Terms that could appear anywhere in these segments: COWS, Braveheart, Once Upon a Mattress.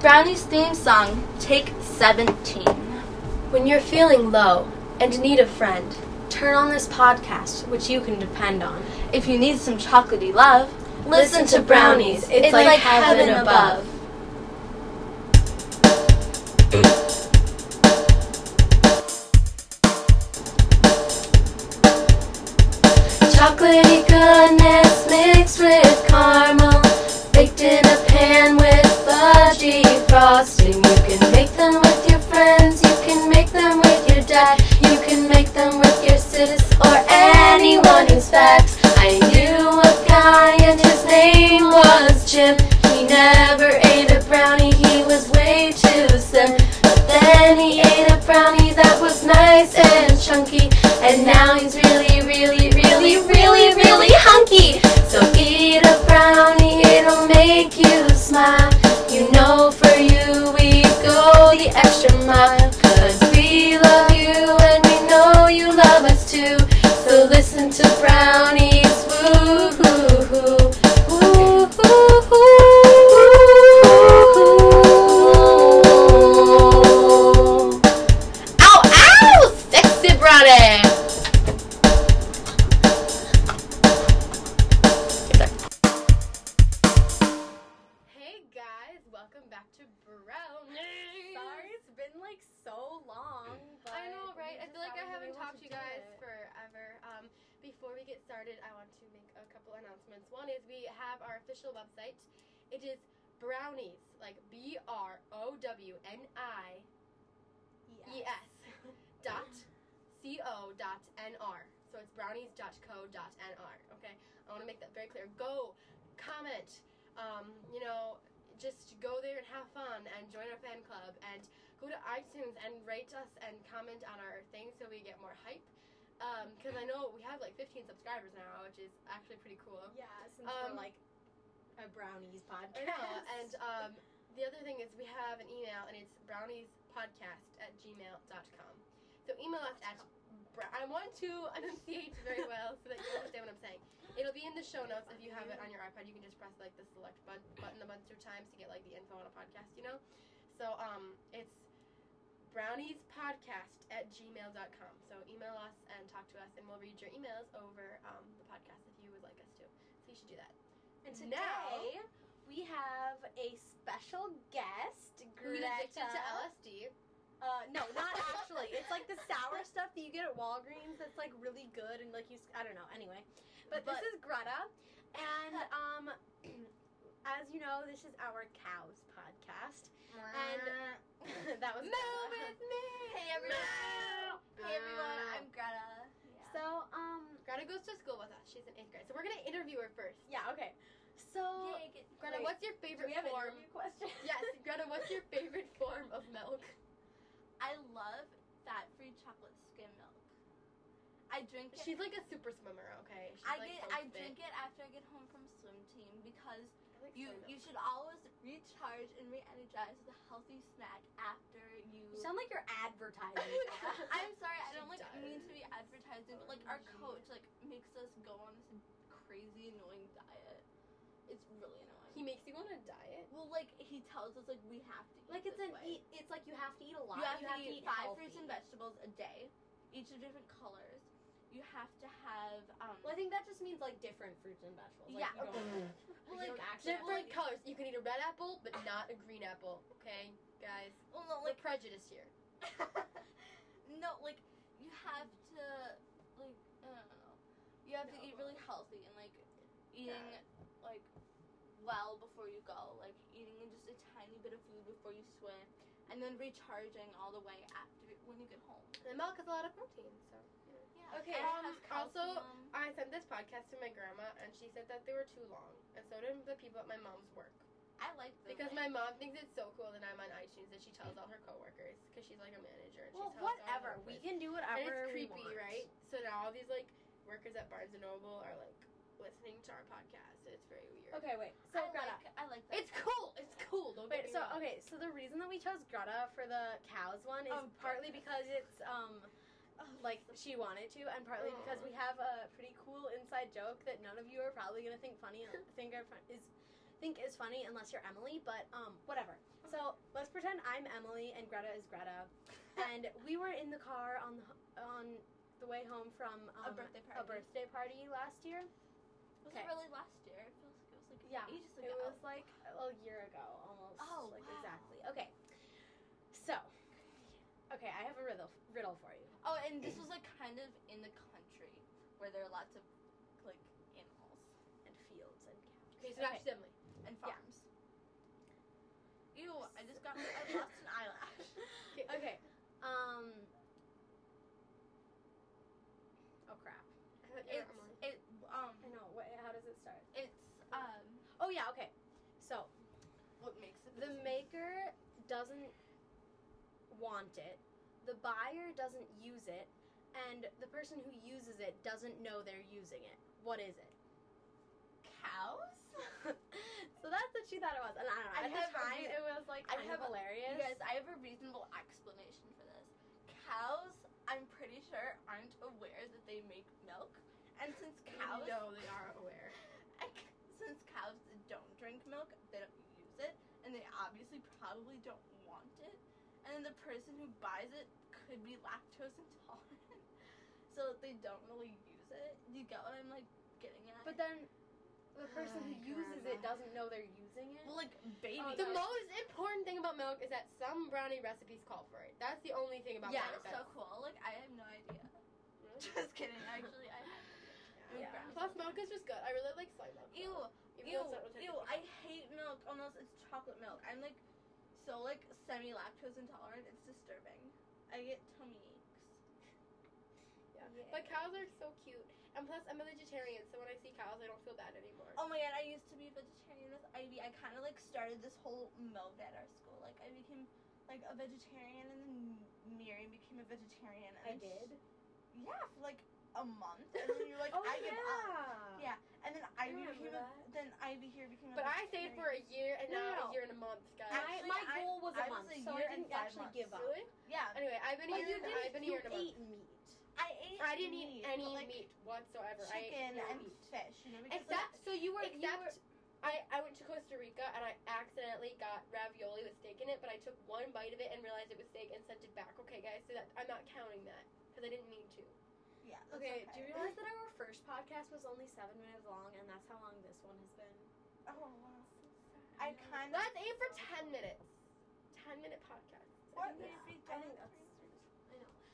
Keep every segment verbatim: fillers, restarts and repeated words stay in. Brownies theme song, take seventeen. When you're feeling low and need a friend, turn on this podcast, which you can depend on. If you need some chocolatey love, listen, listen to Brownies. Brownies. It's, it's like, like heaven, heaven above. above. Chocolatey goodness mixed with caramel, baked in a pan with fudgy frosting. You can make them with your friends, you can make them with your dad, you can make them with your citizen or anyone who's facts. I knew a guy and his name was Jim. He never ate a brownie, he was way too slim. But then he ate a brownie that was nice and chunky, and now he's really, really, really, really, really hunky. So eat a brownie, it'll make you smile. You know for you we go the extra mile, 'cause we love you and we know you love us too. So listen to brownies, woo-hoo-hoo. Woo-hoo-hoo-hoo. Ow, ow, sexy brownie. Before we get started, I want to make a couple announcements. One is we have our official website. It is brownies, like B R O W N I E S dot C O dot N R. So it's brownies dot co dot N R, okay? I want to make that very clear. Go, comment, um, you know, just go there and have fun and join our fan club and go to iTunes and rate us and comment on our thing so we get more hype. Um, because I know we have like fifteen subscribers now, which is actually pretty cool. Yeah, since um, we're like a brownies podcast. I know, and um, the other thing is we have an email, and it's brownies podcast at gmail dot com. So email us at, br- I want to enunciate very well so that you understand what I'm saying. It'll be in the show notes. If you have it on your iPod, you can just press like the select button a bunch of times to get like the info on a podcast, you know? So um, it's brownies podcast at gmail dot com. So email us and talk to us, and we'll read your emails over um, the podcast if you would like us to. So you should do that. And today now, we have a special guest, Greta. Who's addicted to L S D? Uh, no, not actually. It's like the sour stuff that you get at Walgreens. That's like really good and like you. I don't know. Anyway, but, but this is Greta, and um, as you know, this is our COWS podcast, and. That was Moo with me. Hey everyone. Moo. Hey everyone. I'm Greta. Yeah. So um, Greta goes to school with us. She's in eighth grade. So we're gonna interview her first. Yeah. Okay. So yeah, get, Greta, wait, what's your favorite do we have form? An interview question? Yes, Greta, what's your favorite form of milk? I love fat-free chocolate skim milk. I drink it. She's like a super swimmer. Okay. She's I like get. I fit. drink it after I get home from swim team because. You you should always recharge and re-energize with a healthy snack after you... You sound like you're advertising. I'm sorry, I don't like does. mean to be advertising, but like our coach like makes us go on this crazy annoying diet. It's really annoying. He makes you go on a diet? Well, like he tells us like we have to eat like it's an eat, it's like you have to eat a lot. You have, you have to, to eat, eat five healthy. fruits and vegetables a day, each of different colors. You have to have, um... Well, I think that just means, like, different fruits and vegetables. Like, yeah. You don't, well, like, you don't actually different have, like, colors. You can eat a red apple, but not a green apple, okay, guys? Well, no, like... We're prejudiced here. No, like, you have to, like, I don't know. You have no. to eat really healthy and, like, eating, yeah. like, well before you go. Like, eating just a tiny bit of food before you swim. And then recharging all the way after, when you get home. And milk has a lot of protein, so... Okay, um, also, I sent this podcast to my grandma, and she said that they were too long, and so did the people at my mom's work. I like them. Because my mom thinks it's so cool that I'm on iTunes that she tells all her coworkers, because she's like a manager. And well, she tells whatever. All we can do whatever we want. And it's creepy, right? So now all these, like, workers at Barnes and Noble are, like, listening to our podcast. It's very weird. Okay, wait. So, I Greta. Like, I like that. It's cool. It's cool. Don't wait, get me so, wrong. Okay, so the reason that we chose Greta for the COWS one is um, partly because it's, um... like she wanted to, and partly because we have a pretty cool inside joke that none of you are probably gonna think funny, think are fun, is think is funny unless you're Emily. But um, whatever. So I'm Emily, and Greta is Greta. And we were in the car on the, on the way home from um, a, birthday party. a birthday party last year. Was okay. it really last year? It feels like it was like yeah, ages ago. It was like a year ago almost. Oh, like wow. exactly. Okay. So, okay, I have a riddle riddle for you. Oh, and this was like kind of in the country where there are lots of like animals and fields and cows. Okay, so that's Emily and farms. Yeah. Ew, I just got, I lost an eyelash. Okay, okay. Um, oh crap. It's, it, um, I know, what, how does it start? It's, um, oh yeah, okay. So, what makes it? The maker doesn't want it, the buyer doesn't use it, and the person who uses it doesn't know they're using it. What is it? Cows? So that's what she thought it was. And I don't know. I At the time, it was like kind I have of hilarious. A, you guys, I have a reasonable explanation for this. Cows, I'm pretty sure, aren't aware that they make milk. And since cows... No, they are aware. And since cows don't drink milk, they don't use it. And they obviously probably don't want it. And the person who buys it could be lactose intolerant. So they don't really use it. Do you get what I'm, like, getting at? But then... The person oh, who uses grandma. it doesn't know they're using it. Well, like, baby. Oh, the no. most important thing about milk is that some brownie recipes call for it. That's the only thing about yeah, milk. Yeah, it's so cool. Like, I have no idea. Really? Just kidding. Actually, I have no idea. Yeah. Yeah. Plus, milk is just good. I really like soy milk. Ew. Ew. Ew. Ew. I hate milk. Almost, it's chocolate milk. I'm, like, so, like, semi-lactose intolerant. It's disturbing. I get tummy aches. Yeah. But cows are so cute. And plus, I'm a vegetarian, so when I see cows, I don't feel bad anymore. Oh my god, I used to be a vegetarian with Ivy. I kind of, like, started this whole mode at our school. Like, I became, like, a vegetarian, and then Miriam became a vegetarian. And I did? Yeah, for, like, a month. And then you're like, oh, I yeah. give up. Yeah. And then Ivy became a, then Ivy here became a but vegetarian. But I stayed for a year, and now no. a year and a month, guys. Actually, my I, goal was I, a month, was a so I didn't actually months. give up. Really? Yeah. Anyway, I've been well, here, and I've been here in a month. You ate meat. I ate I didn't meat, eat any like meat whatsoever. Chicken I ate no and meat. fish. You know, except, like, so you were, except, you were, I, I went to Costa Rica and I accidentally got ravioli with steak in it, but I took one bite of it and realized it was steak and sent it back. Okay, guys, so that I'm not counting that, because I didn't mean to. Yeah. Okay, okay, do you realize that our first podcast was only seven minutes long, and that's how long this one has been? Oh, wow. So I kind of... Let's aim for ten minutes. Ten minute podcast. What? I think that's... I think that's I know.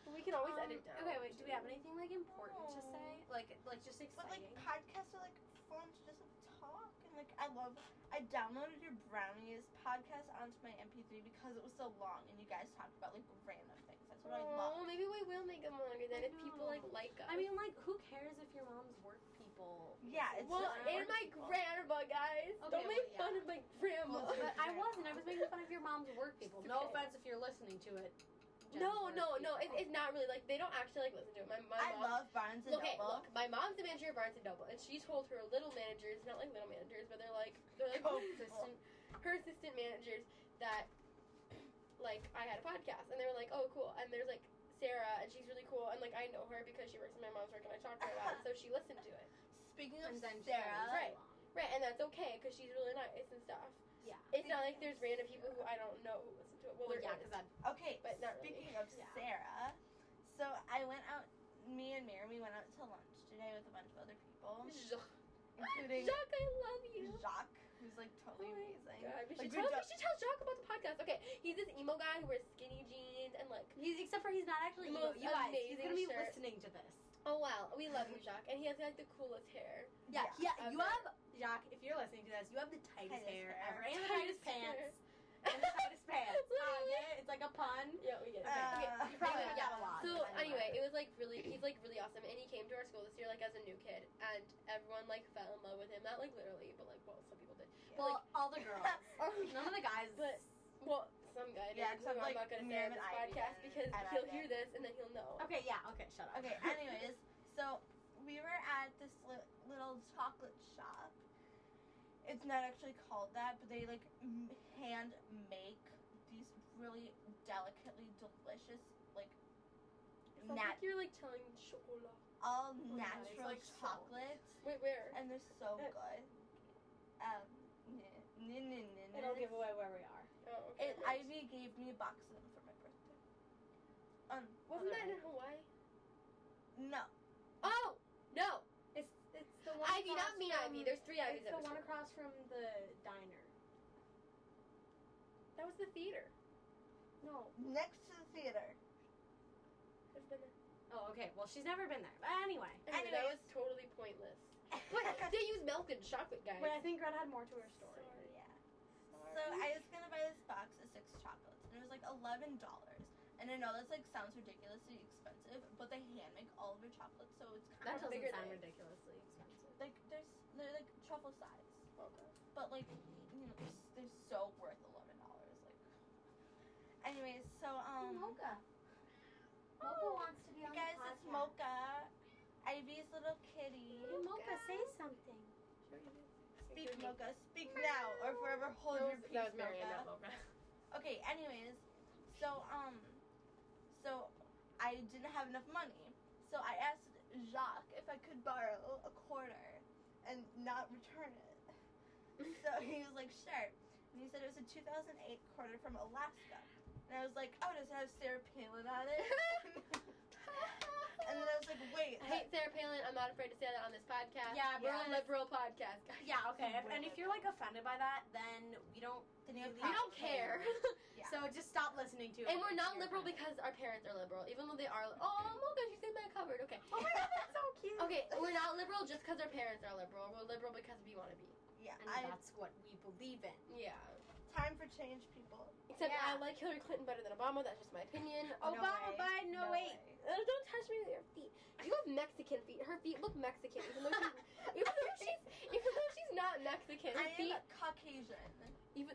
But we can always um, edit down. Okay, wait, do we have anything, like, important oh. to say? Like, like just exciting? But, like, podcasts are, like, fun to just talk. And, like, I love... I downloaded your brownies podcast onto my M P three because it was so long. And you guys talked about, like, random things. That's what oh, I love. Oh, maybe we will make them longer than if people, like, like us. I mean, like, who cares if your mom's work people... Yeah, it's well, just... Well, and my people. grandma, guys. Okay, Don't well, make yeah. fun of my grandma. Well, but I wasn't. I was making fun of your mom's work people. Okay. No offense if you're listening to it. No, no, no, it, it's not really, like, they don't actually, like, listen to it. My, my I mom, love Barnes and Noble. Okay, look, my mom's the manager of Barnes and Noble, and she told her little managers, not, like, little managers, but they're, like, they're, like, oh, assistant, her assistant managers that, like, I had a podcast, and they were, like, oh, cool, and there's, like, Sarah, and she's really cool, and, like, I know her because she works in my mom's work, and I talk to her a lot, so she listened to it. Speaking of Sarah. Sarah. Right, right, and that's okay, because she's really nice and stuff. Yeah. It's not like there's random people who I don't know who listen to it. Well, well yeah, because I'm... Okay, but not speaking really. of Sarah, so I went out, me and Mary, we went out to lunch today with a bunch of other people. Jacques. Including... Jacques, I love you. Jacques, who's, like, totally oh amazing. God, we, like, should tell, jo- we should tell Jacques about the podcast. Okay, he's this emo guy who wears skinny jeans and, like... He's, except for he's not actually emo. You guys, he's going to be shirt. listening to this. Oh, wow. We love you, Jacques. And he has, like, the coolest hair. Yeah, yeah. yeah you have, Jacques, if you're listening to this, you have the tightest hair, hair ever. And the tightest pants. And the tightest pants. Uh, yeah, it's like a pun. Yeah, we get it. Uh, okay. You probably anyway, yeah. a lot. So, anyway, it was, like, really, he's, like, really awesome. And he came to our school this year, like, as a new kid. And everyone, like, fell in love with him. Not, like, literally, but, like, well, some people did. Yeah. But, like, well, all the girls. None of the guys. But, well, some guy. Yeah, because I'm, like, not going to say on this podcast because he'll hear this and then he'll know. Okay, yeah, okay, shut up. Okay, anyways, so we were at this li- little chocolate shop. It's not actually called that, but they, like, m- hand make these really delicately delicious, like, it's nat- like you're, like, telling chocolate. All natural like chocolate. Wait, where? And they're so uh, good. Um... Nah, nah, nah, nah, nah. It'll give away where we are. Oh, okay. It, Ivy gave me a box of them for my birthday. Um, Wasn't that in Hawaii? No. Oh! No! It's it's the one Ivy, not me, Ivy. There's three Ivys. It's the one across from the diner. That was the theater. No. Next to the theater. I've been there. Oh, okay. Well, she's never been there. But anyway. Anyway, that was totally pointless. But they use milk and chocolate, guys. But I think Greta had more to her story. Sorry, yeah. Sorry. So I was going to buy this box of six chocolates, and it was like eleven dollars. And I know that's like sounds ridiculously expensive, but they hand make all of their chocolates, so it's kind that of that doesn't sound ridiculously expensive. Like there's they're like truffle size, okay. But like you know they're so worth eleven dollars. Like, anyways, so um. Mocha. Oh, Mocha wants to be on the podcast. You guys, it's Mocha, Ivy's little kitty. Hey, Mocha, say something. Sure you do. Speak, Speak Mocha. Speak Mocha. Now or forever hold no, your peace. That was Marianne, Mocha. Okay. Anyways, so um. So I didn't have enough money. So I asked Jacques if I could borrow a quarter and not return it. So he was like, sure. And he said it was a two thousand eight quarter from Alaska. And I was like, oh, does it have Sarah Palin on it? And then I was like, wait. I hate Sarah Palin. I'm not afraid to say that on this podcast. Yeah, we're yeah. a liberal podcast, guys. Yeah, okay. If, and if you're, like, offended by that, then we don't... Then you we don't care. Yeah. So just stop listening to it. And we're not liberal friend. Because our parents are liberal, even though they are... Li- oh, my gosh, you said my cupboard. Okay. Oh, my God, that's so cute. Okay, we're not liberal just because our parents are liberal. We're liberal because we want to be. Yeah. And I, that's what we believe in. Yeah. Time for change, people. Except yeah. I like Hillary Clinton better than Obama. That's just my opinion. No Obama, way. Biden, no, no wait. Uh, don't touch me with your feet. You have Mexican feet. Her feet look Mexican. Even though she's, even though she's, even though she's not Mexican. Her I feet, am Caucasian. Even...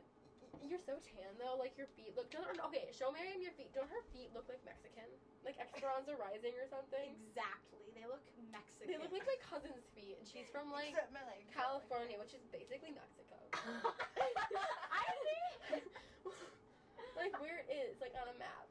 You're so tan, though. Like, your feet look... Don't, okay, show Miriam your feet. Don't her feet look like Mexican? Like, Esperanza Rising or something? Exactly. They look Mexican. They look like my cousin's feet. And she's from, like, California, which is basically Mexico. I think... Like, where it is, like, on a map.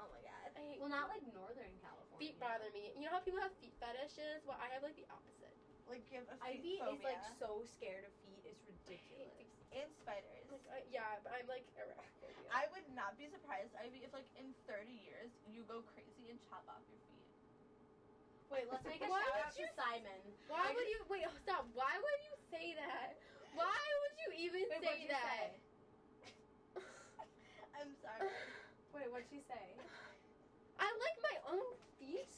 Oh, my God. I hate well, not, like, northern California. Feet bother me. You know how people have feet fetishes? Well, I have, like, the opposite. Like, you have a feet Ivy phobia. Is, like, so scared of feet. It's ridiculous. Feet. And spiders. Like, uh, yeah, but I'm, like, arachnophobia. I would not be surprised, Ivy, if, like, in thirty years, you go crazy and chop off your feet. Wait, let's make a shout-out to Simon. Why I would just, you... Wait, oh, stop. Why would you say that? Why would you even wait, say that? You say? I'm sorry. Wait, what'd she say? I like my own feet.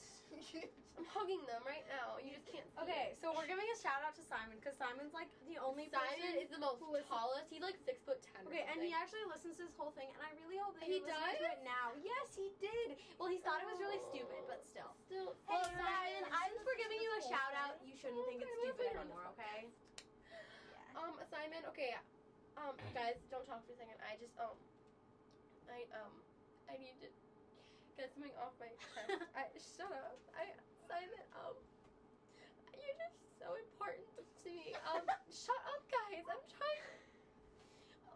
I'm hugging them right now. You just can't see Okay, it. So we're giving a shout out to Simon because Simon's like the only Simon person. Simon is the most who tallest. He's like six foot ten. Okay, and he actually listens to this whole thing, and I really hope that he, he listens to it now. Yes, he did. Well, he thought oh. it was really stupid, but still. Still. Hey, well, Simon, I'm for giving you a shout out. You shouldn't oh, think it's stupid anymore, okay? Yeah. Um, Simon, okay. Um, guys, don't talk for a second. I just, um, I, um, I need to. Get something off my chest. I, shut up. I, Simon, um, you're just so important to me. Um, shut up, guys. I'm trying.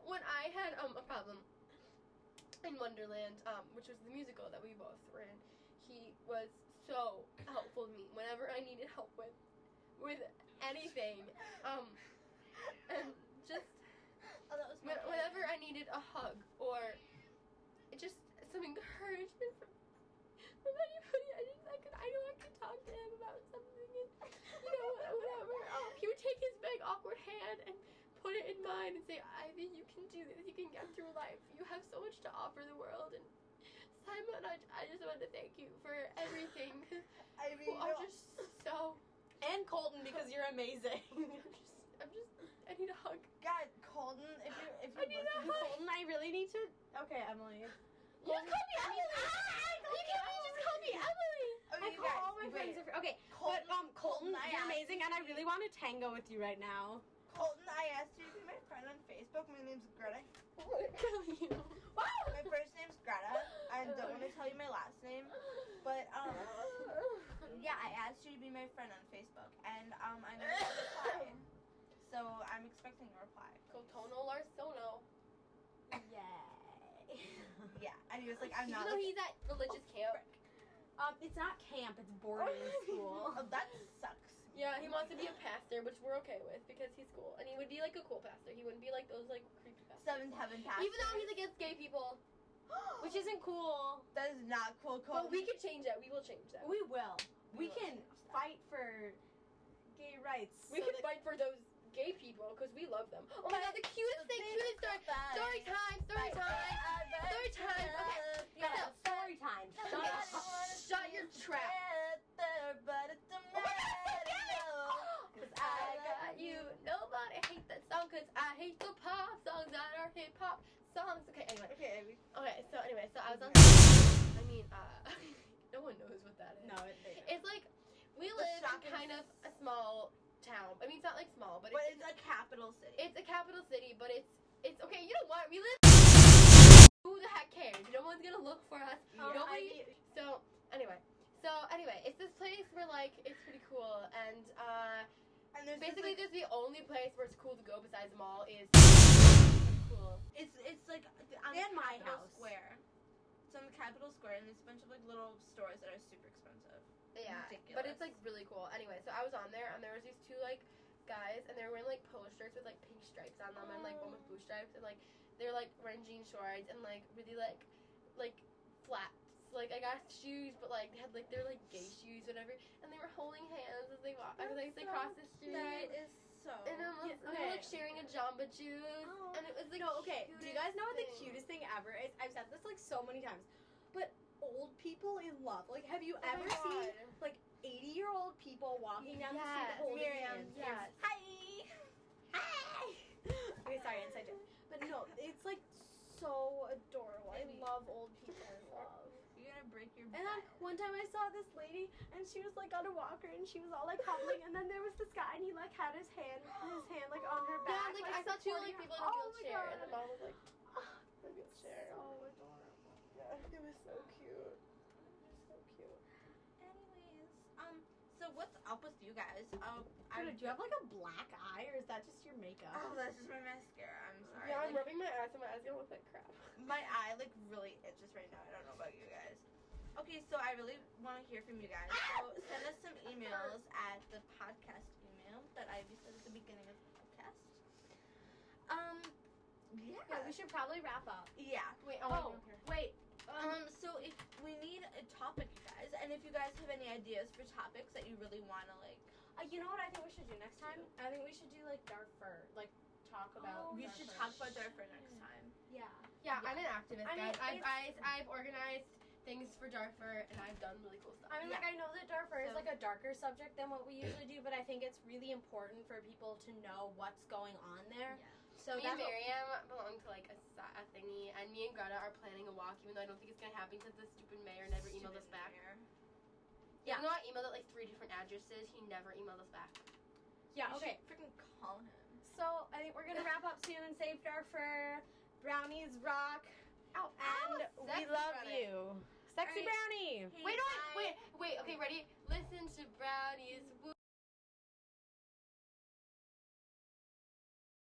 When I had, um, a problem in Wonderland, um, which was the musical that we both were in, he was so helpful to me whenever I needed help with, with anything. Um, and just, oh, that was when, whenever I needed a hug or... It just some encouragement from, from anybody. I just I could I know I could talk to him about something and you know whatever. Oh, he would take his big awkward hand and put it in mine and say, Ivy, you can do this. You can get through life. You have so much to offer the world. And Simon, I, I just want to thank you for everything. I mean, well, I'm just so and Colton because you're amazing. I'm just I'm just I need a hug. God, Colton, if you if you listen to Colton, I really need to. Okay, Emily. You just call me Emily. Ah, you can't just call me Emily. Okay, I call guys, all my friends. Are, okay, Colton, but um, Colton, Colton you're amazing, you and I really want to tango with you right now. Colton, I asked you to be my friend on Facebook. My name's Greta. I want to kill you. Wow. My first name's Greta. I don't want to tell you my last name, but um, yeah, I asked you to be my friend on Facebook, and um, I never got a reply. So I'm expecting a reply. Cotono Larsono. Yeah. Yeah, and he was like, I'm not. Even though he's at religious oh, camp. Frick. Um, it's not camp, it's boarding school. Oh, that sucks. Yeah, he wants to be a pastor, which we're okay with because he's cool. And he would be like a cool pastor. He wouldn't be like those like creepy pastors. Seventh Heaven pastor. Even though he's against gay people. Which isn't cool. That is not cool, Coach. But we can change that. We will change that. We will. We, we will can fight for gay rights. We so can fight for those gay people because we love them. Oh my God, the cutest so thing, cutest story. Story time, story time, story time. Okay, yeah, story time. Shut, shut your trap. But it's a oh my God, so 'cause I got you. Nobody hates that song because I hate the pop songs that are hip hop songs. Okay, anyway. Okay, Abby. Okay, so anyway, so I was on. I mean, uh, no one knows what that is. No, it, it's like we live in kind of a small town. I mean, it's not like small, but, but it's, it's a capital city. It's a capital city, but it's it's okay. You know what? We live. Who the heck cares? No one's gonna look for us. Um, Nobody. So anyway, so anyway, it's this place where like it's pretty cool, and uh, and there's basically just, like, just the only place where it's cool to go besides the mall is cool. It's it's like in my house square. It's on the Capitol Square, and there's a bunch of like little stores that are super expensive. Yeah, ridiculous. But it's like really cool. Anyway, so I was on there, and there was these two like guys, and they were wearing like polo shirts with like pink stripes on them, oh. and like one with blue stripes, and like they're like wearing jean shorts and like really like like flats. Like I got shoes, but like they had like they're like gay shoes, whatever. And they were holding hands as they walked, as like, so they crossed the street. That is so. And I'm like, yeah, okay. like sharing a Jamba Juice, oh. and it was like, no, okay. Do you guys know what the cutest thing ever is? I've said this like so many times, but. Old people in love. Like, have you ever oh seen like eighty-year-old people walking down yes. the street holding Miriam, hands? Yes. Hi. Hi. Okay, sorry, inside joke. But no, it's like so adorable. I love old people in love. You're gonna break your. And then one time I saw this lady, and she was like on a walker, and she was all like hobbling, and then there was this guy, and he like had his hand, his hand like on her back. Yeah, like, like I saw two like people in a wheelchair, and the mom was like, in a wheelchair. So adorable. It was so cute. It was so cute. Anyways, um, so what's up with you guys? Um, I do you have like a black eye, or is that just your makeup? Oh, that's just my mascara. I'm sorry. Yeah, I'm like, rubbing my eyes, and my eyes gonna look like crap. My eye like really itches right now. I don't know about you guys. Okay, so I really want to hear from you guys. So send us some emails at the podcast email that I said at the beginning of the podcast. Um, yeah. yeah, we should probably wrap up. Yeah. Wait. Oh, oh wait. Um, so if we need a topic, you guys, and if you guys have any ideas for topics that you really want to, like... Uh, you know what I think we should do next time? Yeah. I think we should do, like, dark fur. Like, talk about... Oh, we should fur. talk about dark fur next time. Yeah. Yeah, yeah. I'm an activist, I guys. Mean, I've, I've, I've organized things for dark fur, and I've done really cool stuff. I mean, yeah. like, I know that dark fur so. is, like, a darker subject than what we usually do, but I think it's really important for people to know what's going on there. Yeah. So me and Miriam belong to like a, a thingy, and me and Greta are planning a walk, even though I don't think it's gonna happen because the stupid mayor never stupid emailed us back. Mayor. Yeah, even though I emailed at like three different addresses, he never emailed us back. Yeah, we okay. Freaking call him. So I think we're gonna wrap up soon and save our fur. Brownies rock. Ow, and ow, we love brownie. you, sexy right. brownie. Hey, wait, no, wait.